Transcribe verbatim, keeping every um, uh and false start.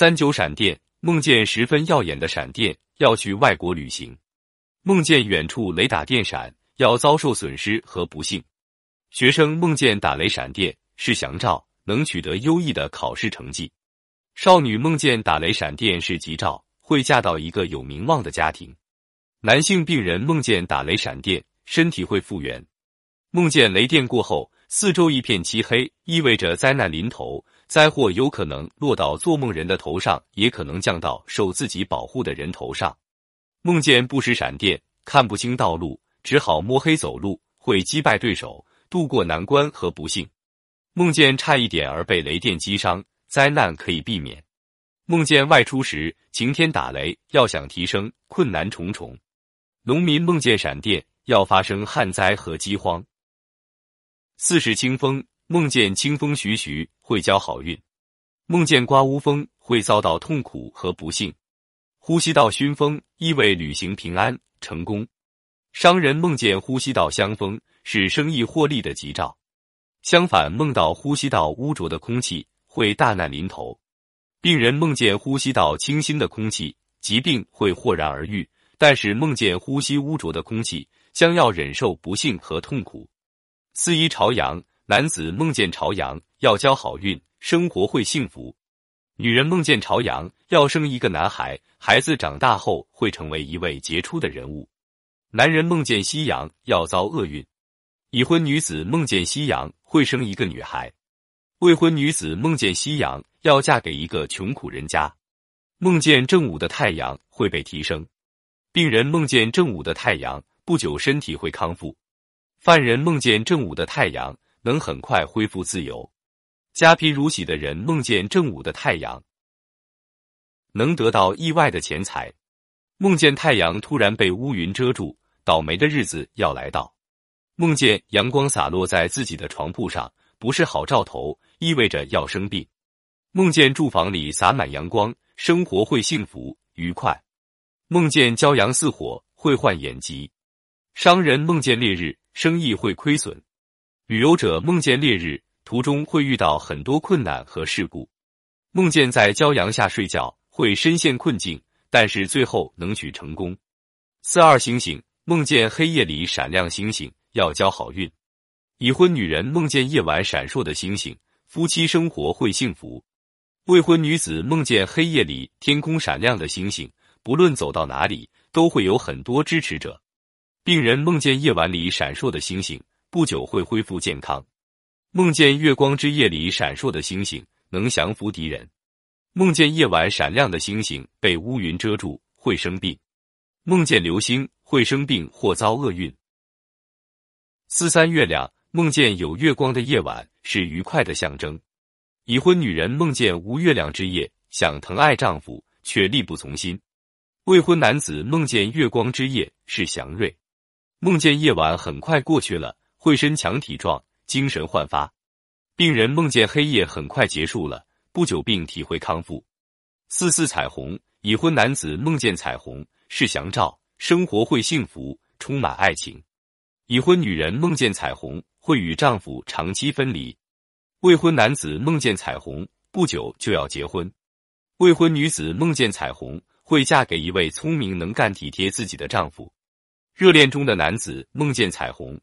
三九闪电梦见十分耀眼的闪电，要去外国旅行；梦见远处雷打电闪，要遭受损失和不幸。学生梦见打雷闪电是祥兆，能取得优异的考试成绩；少女梦见打雷闪电是吉兆，会嫁到一个有名望的家庭；男性病人梦见打雷闪电，身体会复原；梦见雷电过后，四周一片漆黑，意味着灾难临头，灾祸有可能落到做梦人的头上，也可能降到受自己保护的人头上。梦见不识闪电，看不清道路，只好摸黑走路，会击败对手，度过难关和不幸。梦见差一点而被雷电击伤，灾难可以避免。梦见外出时晴天打雷，要想提升困难重重。农民梦见闪电，要发生旱灾和饥荒。四是清风，梦见清风徐徐，会交好运；梦见刮乌风，会遭到痛苦和不幸；呼吸道熏风，意味旅行平安成功；商人梦见呼吸道香风，是生意获利的吉兆；相反，梦到呼吸道污浊的空气，会大难临头；病人梦见呼吸道清新的空气，疾病会豁然而愈；但是梦见呼吸污浊的空气，将要忍受不幸和痛苦。四一朝阳，男子梦见朝阳，要交好运，生活会幸福；女人梦见朝阳，要生一个男孩，孩子长大后会成为一位杰出的人物；男人梦见夕阳，要遭厄运；已婚女子梦见夕阳，会生一个女孩；未婚女子梦见夕阳，要嫁给一个穷苦人家；梦见正午的太阳，会被提升；病人梦见正午的太阳，不久身体会康复；犯人梦见正午的太阳，能很快恢复自由；家贫如洗的人梦见正午的太阳，能得到意外的钱财；梦见太阳突然被乌云遮住，倒霉的日子要来到；梦见阳光洒落在自己的床铺上，不是好兆头，意味着要生病；梦见住房里洒满阳光，生活会幸福愉快；梦见骄阳似火，会患眼疾；商人梦见烈日，生意会亏损；旅游者梦见烈日，途中会遇到很多困难和事故；梦见在骄阳下睡觉，会深陷困境，但是最后能取成功。四二星星，梦见黑夜里闪亮星星，要交好运；已婚女人梦见夜晚闪烁的星星，夫妻生活会幸福；未婚女子梦见黑夜里天空闪亮的星星，不论走到哪里都会有很多支持者；病人梦见夜晚里闪烁的星星，不久会恢复健康；梦见月光之夜里闪烁的星星，能降服敌人；梦见夜晚闪亮的星星被乌云遮住，会生病；梦见流星，会生病或遭厄运。四三月亮，梦见有月光的夜晚，是愉快的象征；已婚女人梦见无月亮之夜，想疼爱丈夫却力不从心；未婚男子梦见月光之夜，是祥瑞；梦见夜晚很快过去了，会身强体壮，精神焕发；病人梦见黑夜很快结束了，不久病体会康复。四四彩虹，已婚男子梦见彩虹，是祥兆，生活会幸福，充满爱情；已婚女人梦见彩虹，会与丈夫长期分离；未婚男子梦见彩虹，不久就要结婚；未婚女子梦见彩虹，会嫁给一位聪明能干体贴自己的丈夫；热恋中的男子梦见彩虹，